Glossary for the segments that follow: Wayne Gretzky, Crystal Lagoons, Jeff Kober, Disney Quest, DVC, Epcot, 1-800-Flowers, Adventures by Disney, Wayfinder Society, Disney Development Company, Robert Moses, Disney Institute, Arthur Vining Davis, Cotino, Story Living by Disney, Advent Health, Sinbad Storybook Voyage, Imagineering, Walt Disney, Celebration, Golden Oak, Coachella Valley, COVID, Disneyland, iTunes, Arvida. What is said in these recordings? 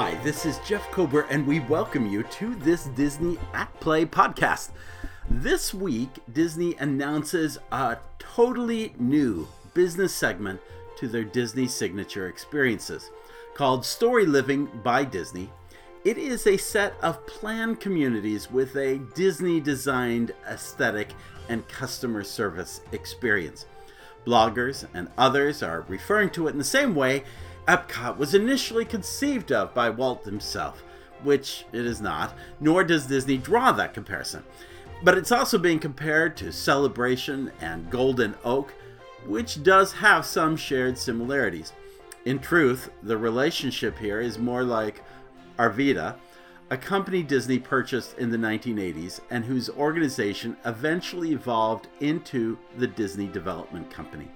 Hi, this is Jeff Kober, and we welcome you to this Disney at Play podcast. This week, Disney announces a totally new business segment to their Disney Signature Experiences called Story Living by Disney. It is a set of planned communities with a Disney-designed aesthetic and customer service experience. Bloggers and others are referring to it in the same way Epcot was initially conceived of by Walt himself, which it is not, nor does Disney draw that comparison. But it's also being compared to Celebration and Golden Oak, which does have some shared similarities. In truth, the relationship here is more like Arvida, a company Disney purchased in the 1980s and whose organization eventually evolved into the Disney Development Company.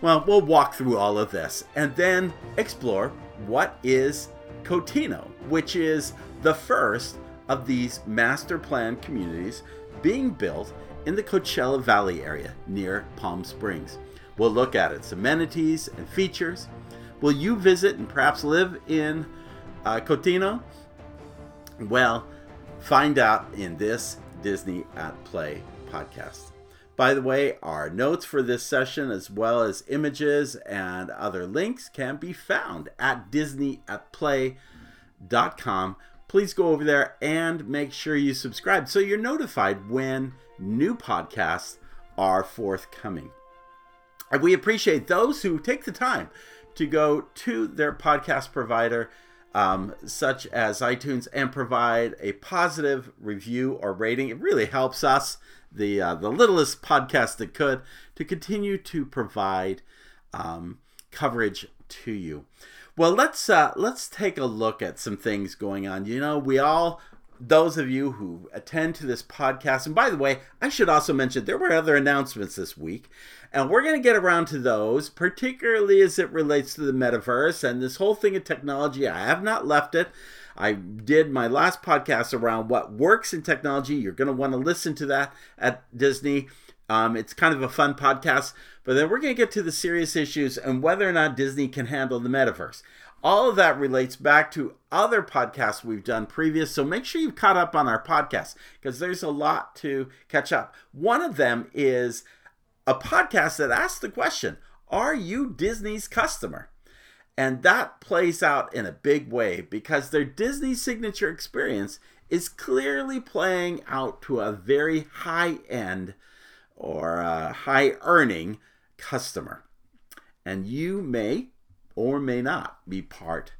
Well, we'll walk through all of this and then explore what is Cotino, which is the first of these master planned communities being built in the Coachella Valley area near Palm Springs. We'll look at its amenities and features. Will you visit and perhaps live in Cotino? Well, find out in this Disney at Play podcast. By the way, our notes for this session, as well as images and other links, can be found at disneyatplay.com. Please go over there and make sure you subscribe so you're notified when new podcasts are forthcoming. And we appreciate those who take the time to go to their podcast provider, such as iTunes, and provide a positive review or rating. It really helps us, the littlest podcast that could, to continue to provide coverage to you. Well, let's take a look at some things going on. You know, we all, those of you who attend to this podcast, and by the way, I should also mention there were other announcements this week, and we're going to get around to those, particularly as it relates to the metaverse and this whole thing of technology. I have not left it. I did my last podcast around what works in technology. You're going to want to listen to that at Disney. It's kind of a fun podcast, but then we're going to get to the serious issues and whether or not Disney can handle the metaverse. All of that relates back to other podcasts we've done previous, so make sure you've caught up on our podcast because there's a lot to catch up. One of them is a podcast that asks the question, are you Disney's customer? And that plays out in a big way because their Disney Signature Experience is clearly playing out to a very high-end or high-earning customer. And you may or may not be part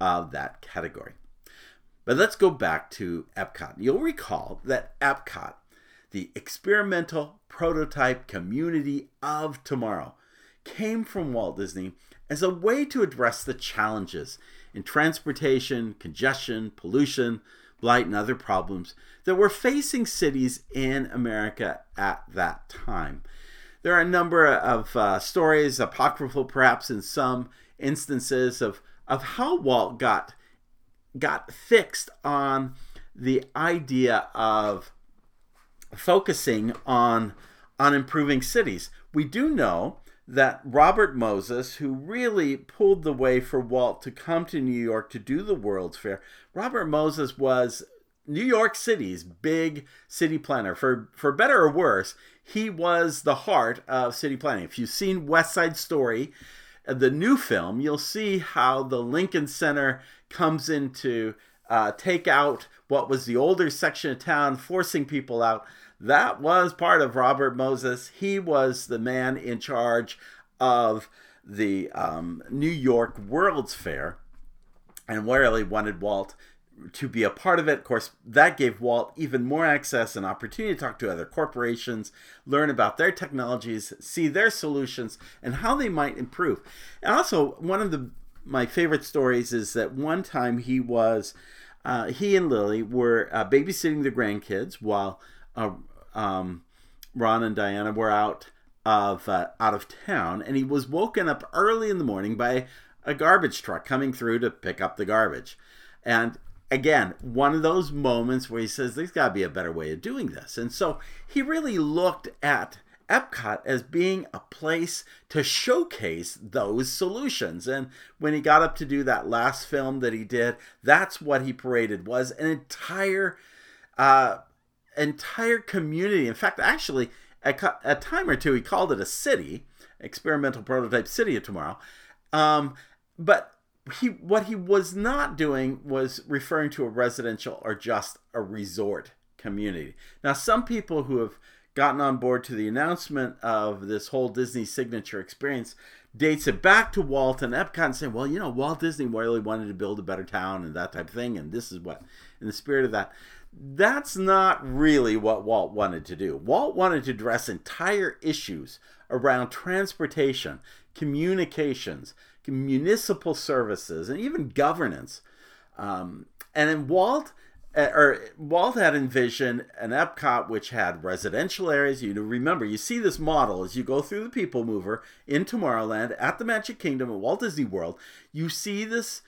of that category. But let's go back to Epcot. You'll recall that Epcot, the experimental prototype community of tomorrow, came from Walt Disney as a way to address the challenges in transportation, congestion, pollution, blight, and other problems that were facing cities in America at that time. There are a number of stories, apocryphal perhaps in some instances, of how Walt got fixed on the idea of focusing on improving cities. We do know that Robert Moses, who really pulled the way for Walt to come to New York to do the World's Fair, Robert Moses was New York City's big city planner. For better or worse, he was the heart of city planning. If you've seen West Side Story, the new film, you'll see how the Lincoln Center comes in to take out what was the older section of town, forcing people out. That was part of Robert Moses. He was the man in charge of the New York World's Fair and really wanted Walt to be a part of it. Of course, that gave Walt even more access and opportunity to talk to other corporations, learn about their technologies, see their solutions, and how they might improve. And also, one of my favorite stories is that one time he and Lily were babysitting the grandkids while Ron and Diana were out of town, and he was woken up early in the morning by a garbage truck coming through to pick up the garbage. And again, one of those moments where he says, there's got to be a better way of doing this. And so he really looked at Epcot as being a place to showcase those solutions. And when he got up to do that last film that he did, that's what he paraded, was an entire community. In fact, actually, a time or two, he called it a city, experimental prototype city of tomorrow. But what he was not doing was referring to a residential or just a resort community. Now, some people who have gotten on board to the announcement of this whole Disney signature experience dates it back to Walt and Epcot and say, well, you know, Walt Disney really wanted to build a better town and that type of thing, and this is what, in the spirit of that. That's not really what Walt wanted to do. Walt wanted to address entire issues around transportation, communications, municipal services, and even governance. Walt had envisioned an Epcot which had residential areas. You remember, you see this model as you go through the People Mover in Tomorrowland, at the Magic Kingdom, at Walt Disney World. You see this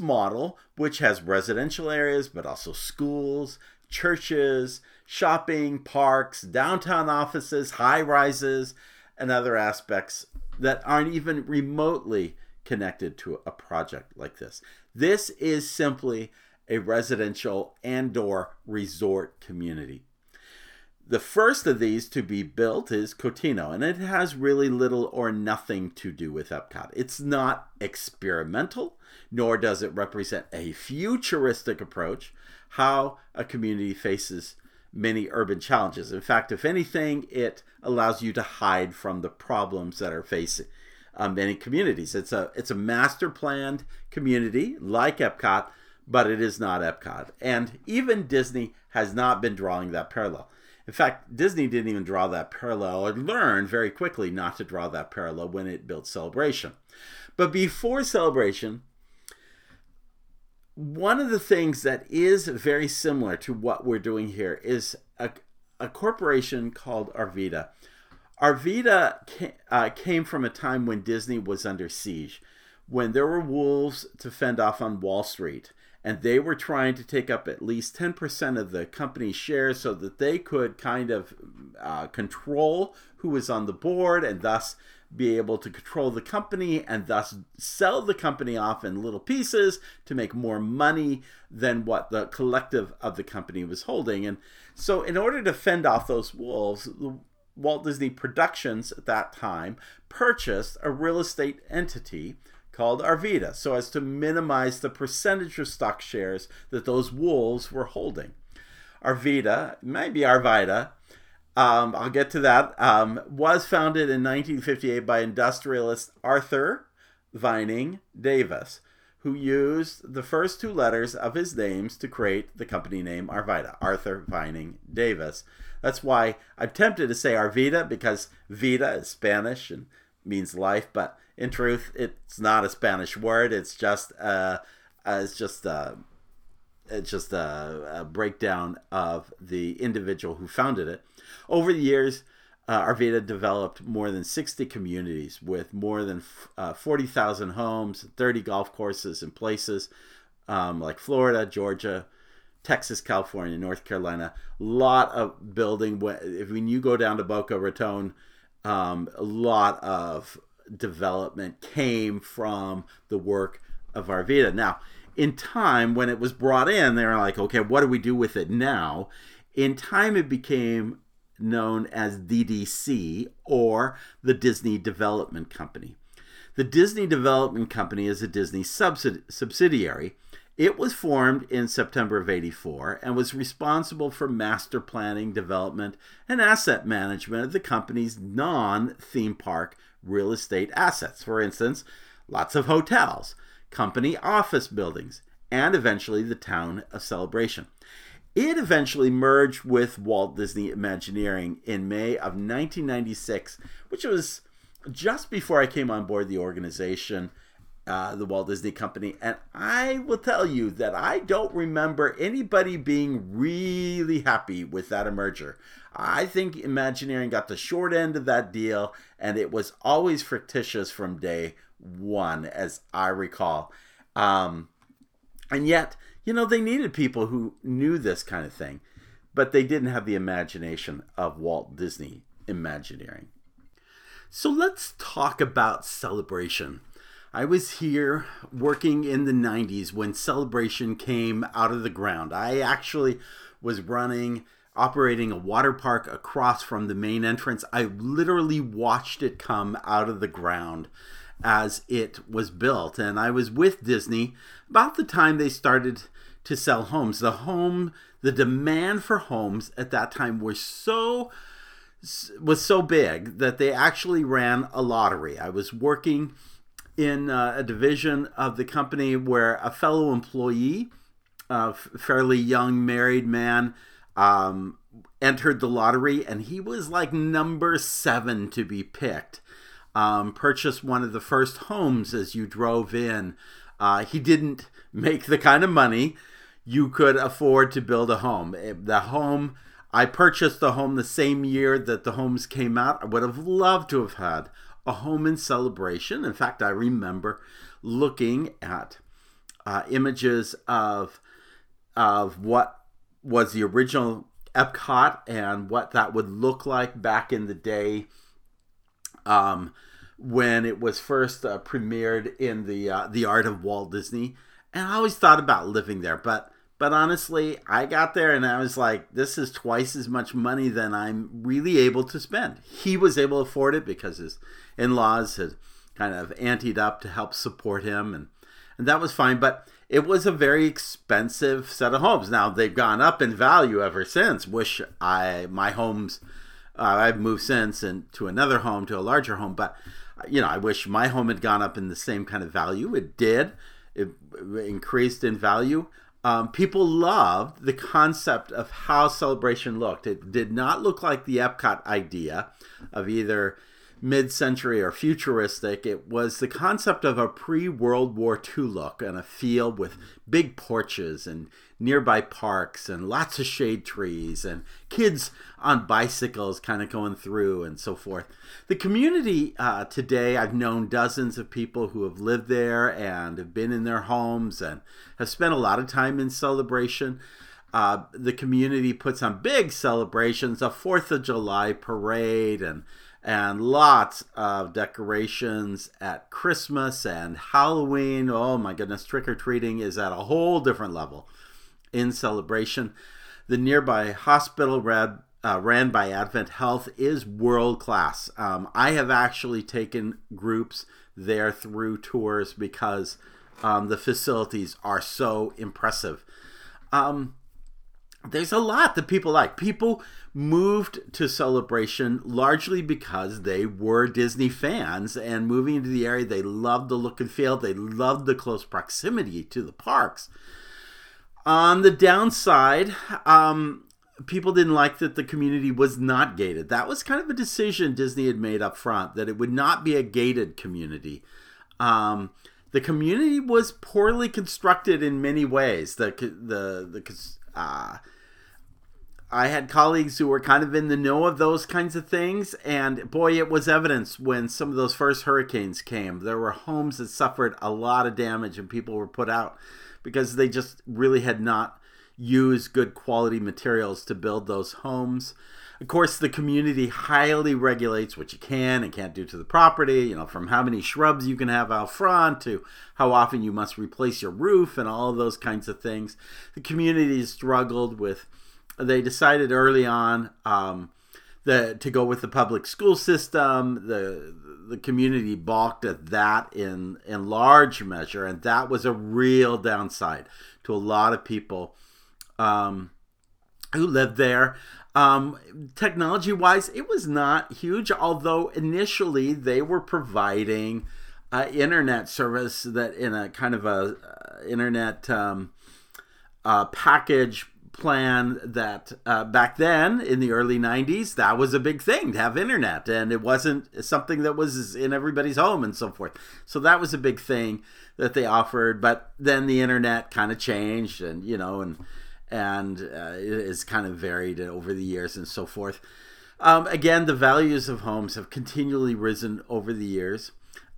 model which has residential areas, but also schools, churches, shopping, parks, downtown offices, high rises, and other aspects that aren't even remotely connected to a project like this. This is simply a residential and/or resort community. The first of these to be built is Cotino, and it has really little or nothing to do with Epcot. It's not experimental, nor does it represent a futuristic approach, how a community faces many urban challenges. In fact, if anything, it allows you to hide from the problems that are facing many communities. It's a master-planned community like Epcot, but it is not Epcot. And even Disney has not been drawing that parallel. In fact, Disney didn't even draw that parallel, or learned very quickly not to draw that parallel when it built Celebration. But before Celebration, one of the things that is very similar to what we're doing here is a corporation called Arvida. Arvida came from a time when Disney was under siege, when there were wolves to fend off on Wall Street. And they were trying to take up at least 10% of the company's shares so that they could kind of control who was on the board, and thus be able to control the company, and thus sell the company off in little pieces to make more money than what the collective of the company was holding. And so in order to fend off those wolves, Walt Disney Productions at that time purchased a real estate entity called Arvida, so as to minimize the percentage of stock shares that those wolves were holding. Arvida, maybe Arvida, I'll get to that, was founded in 1958 by industrialist Arthur Vining Davis, who used the first two letters of his names to create the company name Arvida, Arthur Vining Davis. That's why I'm tempted to say Arvida, because vida is Spanish and means life, but in truth, it's not a Spanish word. It's just a breakdown of the individual who founded it. Over the years, Arvida developed more than 60 communities with more than 40,000 homes, 30 golf courses in places like Florida, Georgia, Texas, California, North Carolina. A lot of building. When you go down to Boca Raton, a lot of development came from the work of Arvida. Now, in time, when it was brought in, they were like, okay, what do we do with it now? In time, it became known as DDC, or the Disney Development Company. The Disney Development Company is a Disney subsidiary. It was formed in September of '84 and was responsible for master planning, development, and asset management of the company's non-theme park real estate assets. For instance, lots of hotels, company office buildings, and eventually the town of Celebration. It eventually merged with Walt Disney Imagineering in May of 1996, which was just before I came on board the organization, the Walt Disney Company, and I will tell you that I don't remember anybody being really happy with that merger. I think Imagineering got the short end of that deal, and it was always frictious from day one, as I recall. And yet, you know, they needed people who knew this kind of thing, but they didn't have the imagination of Walt Disney Imagineering. So let's talk about Celebration. I was here working in the 90s when Celebration came out of the ground. I actually was operating a water park across from the main entrance. I literally watched it come out of the ground as it was built. And I was with Disney about the time they started to sell homes. The demand for homes at that time was so big that they actually ran a lottery. I was working in a division of the company where a fellow employee, a fairly young married man, entered the lottery, and he was like number 7 to be picked. Purchased one of the first homes as you drove in. He didn't make the kind of money you could afford to build a home. I purchased the home the same year that the homes came out. I would have loved to have had a home in Celebration. In fact, I remember looking at images of what was the original Epcot and what that would look like back in the day when it was first premiered in the Art of Walt Disney. And I always thought about living there, but honestly, I got there and I was like, this is twice as much money than I'm really able to spend. He was able to afford it because his in-laws had kind of anteed up to help support him, and that was fine, but it was a very expensive set of homes. Now, they've gone up in value ever since. I've moved since and to another home, to a larger home, but I wish my home had gone up in the same kind of value. It did. It increased in value. People loved the concept of how Celebration looked. It did not look like the Epcot idea of either mid-century or futuristic. It was the concept of a pre-World War II look and a field with big porches and nearby parks and lots of shade trees and kids on bicycles kind of going through and so forth. The community today, I've known dozens of people who have lived there and have been in their homes and have spent a lot of time in Celebration. The community puts on big celebrations, a 4th of July parade and lots of decorations at Christmas and Halloween. Oh my goodness, trick-or-treating is at a whole different level in Celebration. The nearby hospital ran by Advent Health is world-class. I have actually taken groups there through tours because the facilities are so impressive. There's a lot that people like. People moved to Celebration largely because they were Disney fans, and moving into the area, they loved the look and feel. They loved the close proximity to the parks. On the downside, people didn't like that the community was not gated. That was kind of a decision Disney had made up front, that it would not be a gated community. The community was poorly constructed in many ways. I had colleagues who were kind of in the know of those kinds of things, and boy, it was evidence when some of those first hurricanes came. There were homes that suffered a lot of damage, and people were put out because they just really had not used good quality materials to build those homes. Of course, the community highly regulates what you can and can't do to the property, from how many shrubs you can have out front to how often you must replace your roof and all of those kinds of things. The community struggled with, they decided early on to go with the public school system. The community balked at that in large measure, and that was a real downside to a lot of people who lived there. Technology-wise, it was not huge, although initially they were providing internet service that in a kind of a internet package plan that back then in the early 90s, that was a big thing to have internet, and it wasn't something that was in everybody's home and so forth. So that was a big thing that they offered, but then the internet kind of changed and it is kind of varied over the years and so forth. Again, the values of homes have continually risen over the years.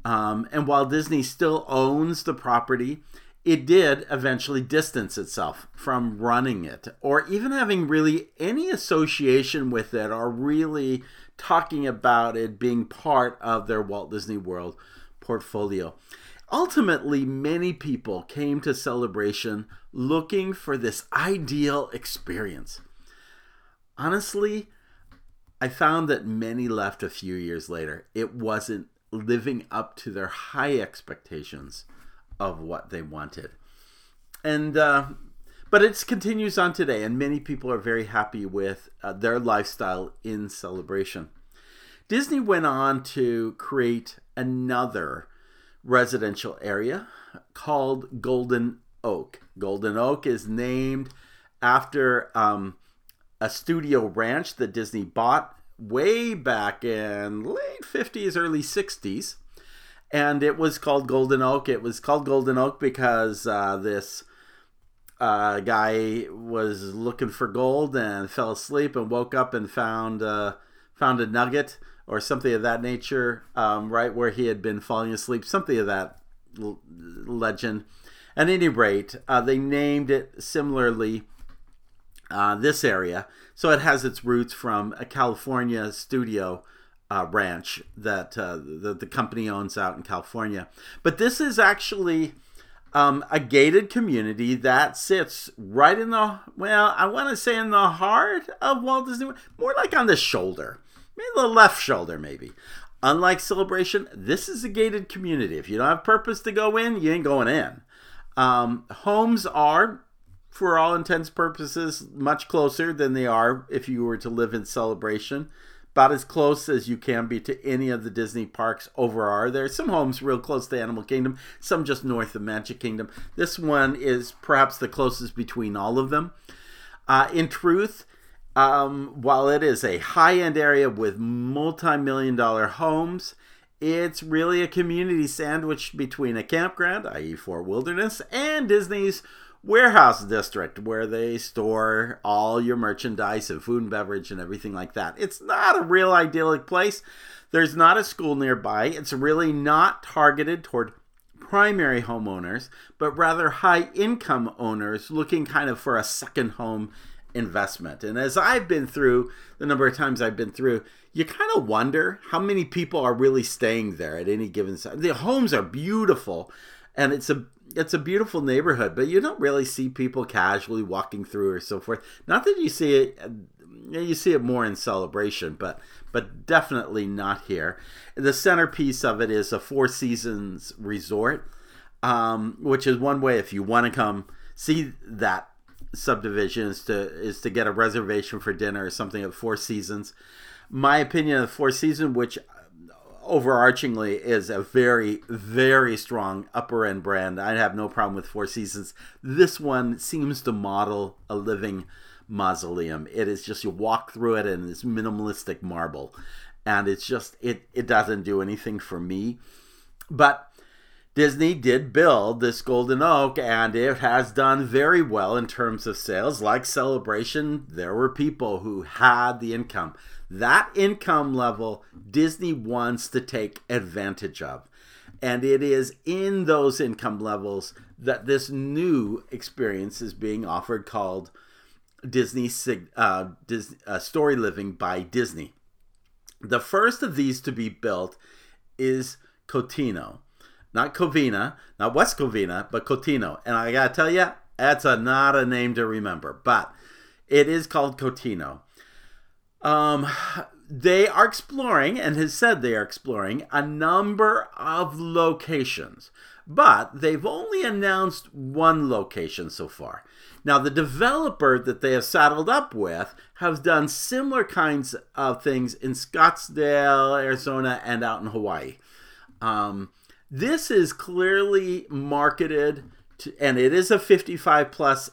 And while Disney still owns the property, it did eventually distance itself from running it or even having really any association with it or really talking about it being part of their Walt Disney World portfolio. Ultimately, many people came to Celebration looking for this ideal experience. Honestly, I found that many left a few years later. It wasn't living up to their high expectations of what they wanted. And but it continues on today, and many people are very happy with their lifestyle in Celebration. Disney went on to create another residential area called Golden Oak. Golden Oak is named after a studio ranch that Disney bought way back in late 50s, early 60s. And it was called Golden Oak. It was called Golden Oak because this guy was looking for gold and fell asleep and woke up and found a nugget or something of that nature, right where he had been falling asleep, something of that legend. At any rate, they named it similarly, this area. So it has its roots from a California studio ranch that the company owns out in California. But this is actually a gated community that sits right in the, well, I want to say in the heart of Walt Disney World, more like on the shoulder. Maybe the left shoulder, maybe. Unlike Celebration, this is a gated community. If you don't have purpose to go in, you ain't going in. Homes are, for all intents and purposes, much closer than they are if you were to live in Celebration. About as close as you can be to any of the Disney parks overall. There are some homes real close to Animal Kingdom, some just north of Magic Kingdom. This one is perhaps the closest between all of them. In truth, while it is a high-end area with multi-million-dollar homes, it's really a community sandwiched between a campground, i.e. Fort Wilderness, and Disney's warehouse district, where they store all your merchandise and food and beverage and everything like that. It's not a real idyllic place. There's not a school nearby. It's really not targeted toward primary homeowners, but rather high-income owners looking kind of for a second home investment. And as I've been through, the number of times I've been through, you kind of wonder how many people are really staying there at any given time. The homes are beautiful, and it's a beautiful neighborhood, but you don't really see people casually walking through or so forth. Not that you see it more in Celebration, but definitely not here. The centerpiece of it is a Four Seasons resort, which is one way if you want to come see that subdivision is to get a reservation for dinner or something at Four Seasons. My opinion of Four Seasons, which overarchingly is a very, very strong upper-end brand. I have no problem with Four Seasons. This one seems to model a living mausoleum. It is just, you walk through it and it's minimalistic marble. And it's just, it doesn't do anything for me. But Disney did build this Golden Oak, and it has done very well in terms of sales. Like Celebration, there were people who had the income. That income level Disney wants to take advantage of. And it is in those income levels that this new experience is being offered called Disney Story Living by Disney. The first of these to be built is Cotino. Not Covina, not West Covina, but Cotino. And I gotta tell you, that's not a name to remember, but it is called Cotino. They are exploring, and has said they are exploring, a number of locations, but they've only announced one location so far. Now, the developer that they have saddled up with has done similar kinds of things in Scottsdale, Arizona, and out in Hawaii. This is clearly marketed to, and it is a 55 plus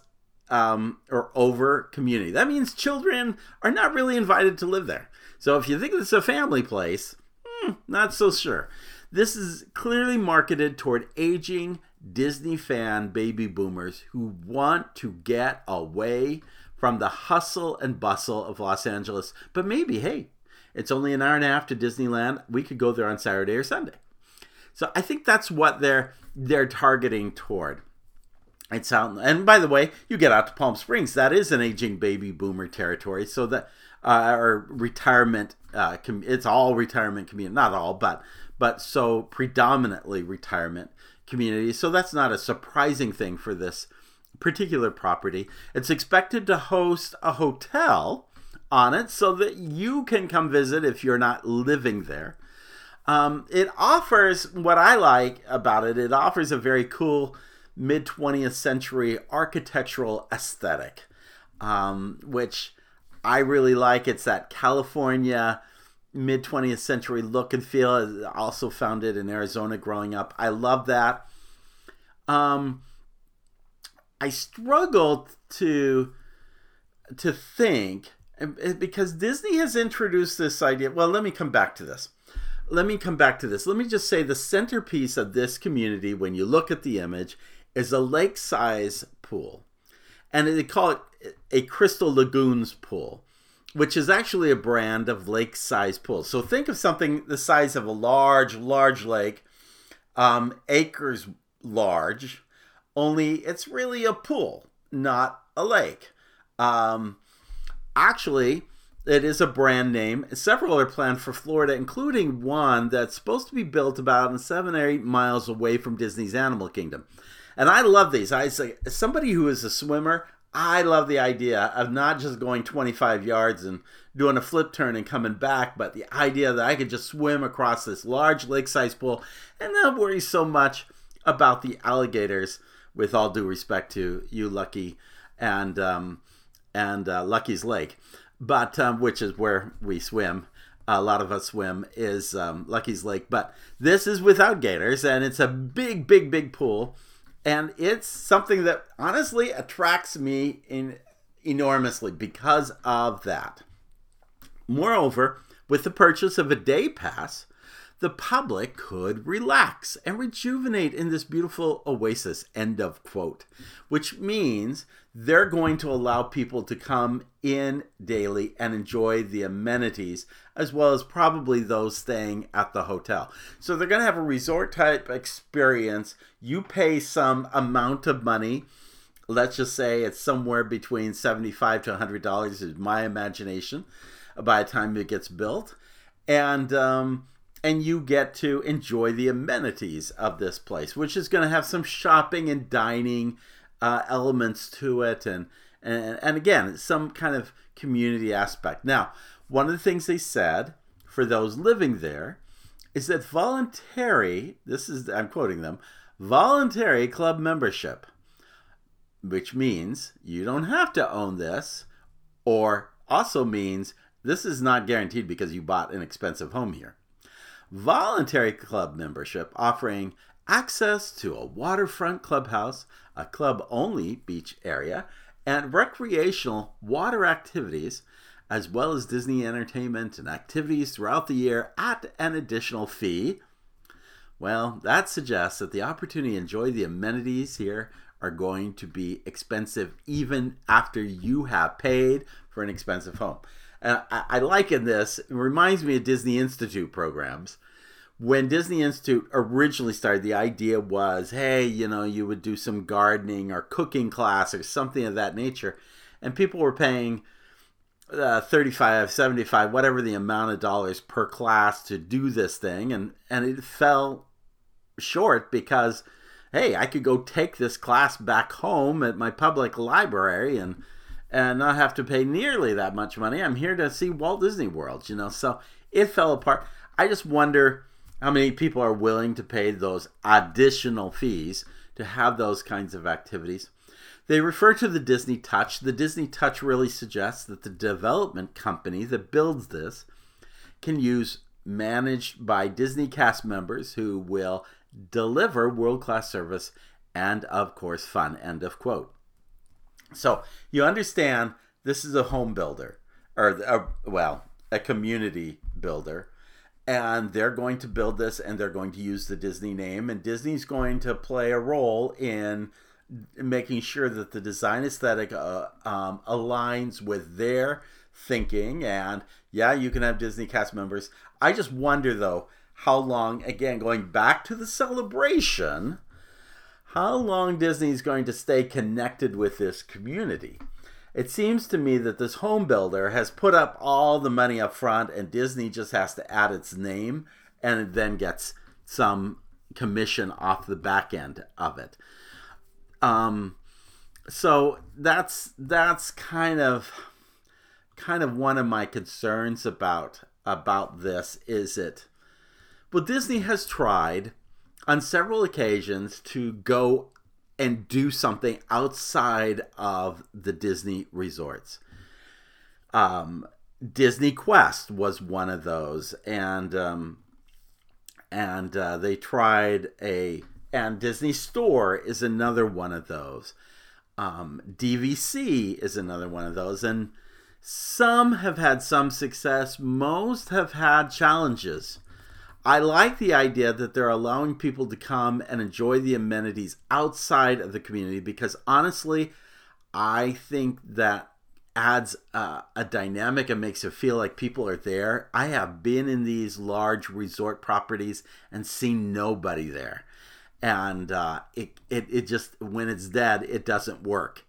or over community. That means children are not really invited to live there. So if you think it's a family place, not so sure. This is clearly marketed toward aging Disney fan baby boomers who want to get away from the hustle and bustle of Los Angeles. But maybe, hey, it's only an hour and a half to Disneyland. We could go there on Saturday or Sunday. So I think that's what they're targeting toward. It's out, and by the way, you get out to Palm Springs. That is an aging baby boomer territory. So that or retirement. It's all retirement community, not all, but so predominantly retirement community. So that's not a surprising thing for this particular property. It's expected to host a hotel on it so that you can come visit if you're not living there. It offers, what I like about it, it offers a very cool mid-20th century architectural aesthetic, which I really like. It's that California mid-20th century look and feel. I also found it in Arizona growing up. I love that. I struggled to think, because Disney has introduced this idea. Well, let me come back to this. Let me just say the centerpiece of this community, when you look at the image, is a lake-size pool. And they call it a Crystal Lagoons pool, which is actually a brand of lake-size pools. So think of something the size of a large, large lake, acres large, only it's really a pool, not a lake. Actually, it is a brand name. Several are planned for Florida, including one that's supposed to be built about 7 or 8 miles away from Disney's Animal Kingdom. And I love these. I say, as somebody who is a swimmer, I love the idea of not just going 25 yards and doing a flip turn and coming back, but the idea that I could just swim across this large lake-sized pool and not worry so much about the alligators, with all due respect to you, Lucky, and Lucky's Lake. But which is where we swim. A lot of us swim is Lucky's Lake. But this is without gators, and it's a big, big, big pool. And it's something that honestly attracts me in enormously because of that. Moreover, with the purchase of a day pass, the public could relax and rejuvenate in this beautiful oasis, end of quote, which means they're going to allow people to come in daily and enjoy the amenities, as well as probably those staying at the hotel. So they're going to have a resort type experience. You pay some amount of money. Let's just say it's somewhere between $75 to $100 is my imagination by the time it gets built. And you get to enjoy the amenities of this place, which is going to have some shopping and dining elements to it. And again, some kind of community aspect. Now, one of the things they said for those living there is that I'm quoting them, voluntary club membership, which means you don't have to own this, or also means this is not guaranteed because you bought an expensive home here. Voluntary club membership offering access to a waterfront clubhouse, a club-only beach area, and recreational water activities, as well as Disney entertainment and activities throughout the year at an additional fee. Well, that suggests that the opportunity to enjoy the amenities here are going to be expensive even after you have paid for an expensive home. And I liken this, it reminds me of Disney Institute programs. When Disney Institute originally started, the idea was, hey, you would do some gardening or cooking class or something of that nature. And people were paying $35, $75, whatever the amount of dollars per class to do this thing. And it fell short because, hey, I could go take this class back home at my public library and not have to pay nearly that much money. I'm here to see Walt Disney World, So it fell apart. I just wonder how many people are willing to pay those additional fees to have those kinds of activities. They refer to the Disney Touch. The Disney Touch really suggests that the development company that builds this can use managed by Disney cast members who will deliver world-class service and, of course, fun, end of quote. So you understand this is a home builder, or a community builder, and they're going to build this and they're going to use the Disney name, and Disney's going to play a role in making sure that the design aesthetic aligns with their thinking. And yeah, you can have Disney cast members. I just wonder though, how long, again, going back to the celebration, how long Disney is going to stay connected with this community. It seems to me that this home builder has put up all the money up front, and Disney just has to add its name and then gets some commission off the back end of it. So that's kind of one of my concerns about this. Is it? Well, Disney has tried on several occasions to go and do something outside of the Disney resorts. Disney Quest was one of those, and they tried and Disney Store is another one of those. DVC is another one of those, and some have had some success. Most have had challenges. I like the idea that they're allowing people to come and enjoy the amenities outside of the community, because honestly, I think that adds a dynamic and makes it feel like people are there. I have been in these large resort properties and seen nobody there. And it just, when it's dead, it doesn't work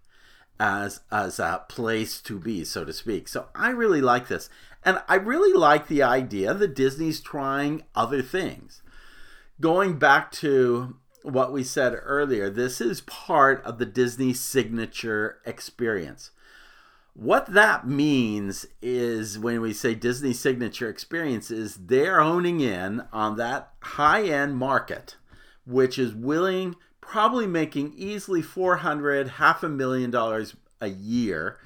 as a place to be, so to speak. So I really like this. And I really like the idea that Disney's trying other things. Going back to what we said earlier, this is part of the Disney signature experience. What that means is, when we say Disney signature experience, is they're honing in on that high-end market, which is willing, probably making easily $400,000 a year,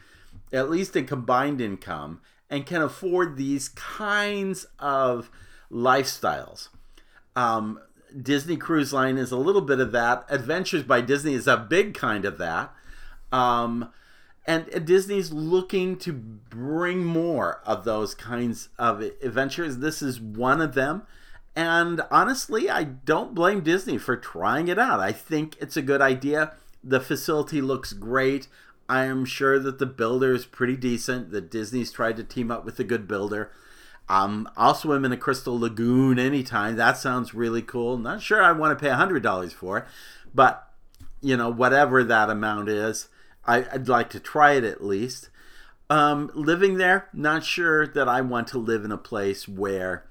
at least in combined income, and can afford these kinds of lifestyles. Disney Cruise Line is a little bit of that. Adventures by Disney is a big kind of that. And Disney's looking to bring more of those kinds of adventures. This is one of them. And honestly, I don't blame Disney for trying it out. I think it's a good idea. The facility looks great. I am sure that the builder is pretty decent, that Disney's tried to team up with a good builder. I'll swim in a Crystal Lagoon anytime. That sounds really cool. Not sure I want to pay $100 for it, but, you know, whatever that amount is, I'd like to try it at least. Living there, not sure that I want to live in a place where,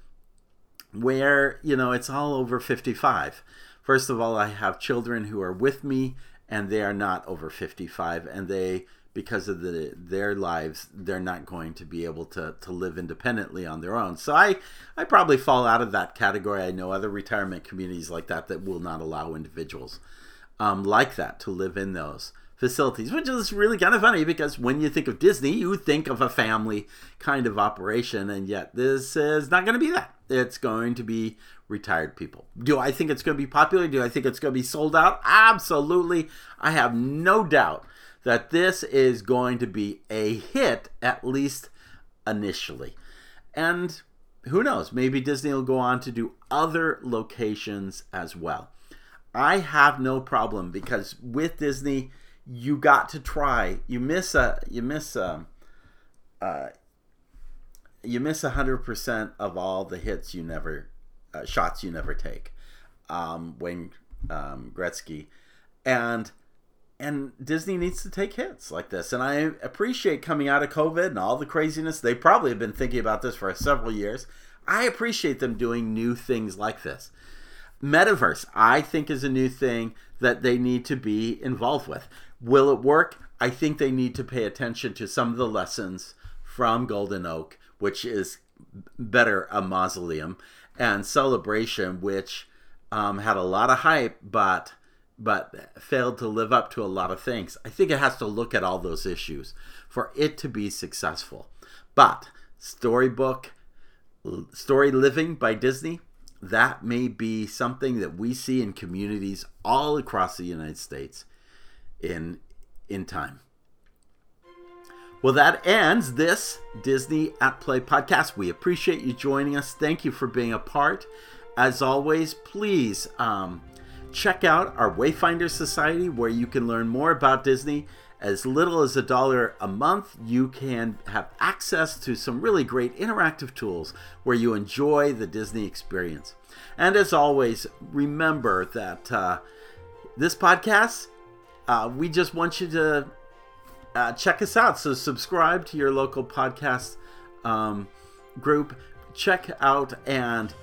you know, it's all over 55. First of all, I have children who are with me, and they are not over 55, and they, because of their lives, they're not going to be able to live independently on their own. So I probably fall out of that category. I know other retirement communities like that will not allow individuals like that to live in those facilities, which is really kind of funny, because when you think of Disney, you think of a family kind of operation, and yet this is not going to be that. It's going to be retired people. Do I think it's going to be popular? Do I think it's going to be sold out? Absolutely. I have no doubt that this is going to be a hit, at least initially. And who knows? Maybe Disney will go on to do other locations as well. I have no problem, because with Disney, you got to try. You miss 100% of all the hits you never, shots you never take. Wayne Gretzky, and Disney needs to take hits like this. And I appreciate, coming out of COVID and all the craziness, they probably have been thinking about this for several years. I appreciate them doing new things like this. Metaverse, I think, is a new thing that they need to be involved with. Will it work? I think they need to pay attention to some of the lessons from Golden Oak, which is better a mausoleum, and Celebration, which had a lot of hype but failed to live up to a lot of things. I think it has to look at all those issues for it to be successful. But Story Living by Disney, that may be something that we see in communities all across the United States in time. Well, that ends this Disney at Play podcast. We appreciate you joining us. Thank you for being a part. As always, please check out our Wayfinder Society, where you can learn more about Disney. As little as $1 a month, you can have access to some really great interactive tools where you enjoy the Disney experience. And as always, remember that this podcast, we just want you to Check us out. So subscribe to your local podcast group. Check out and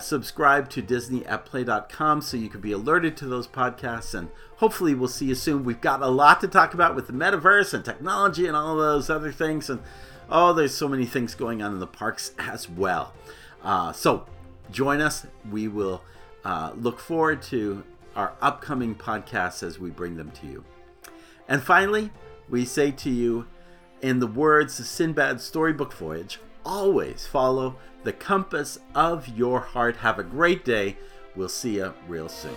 subscribe to disney@play.com so you can be alerted to those podcasts, and hopefully we'll see you soon. We've got a lot to talk about with the metaverse and technology and all those other things, and oh, there's so many things going on in the parks as well. So join us. We will look forward to our upcoming podcasts as we bring them to you. And finally, we say to you, in the words of Sinbad Storybook Voyage, always follow the compass of your heart. Have a great day. We'll see you real soon.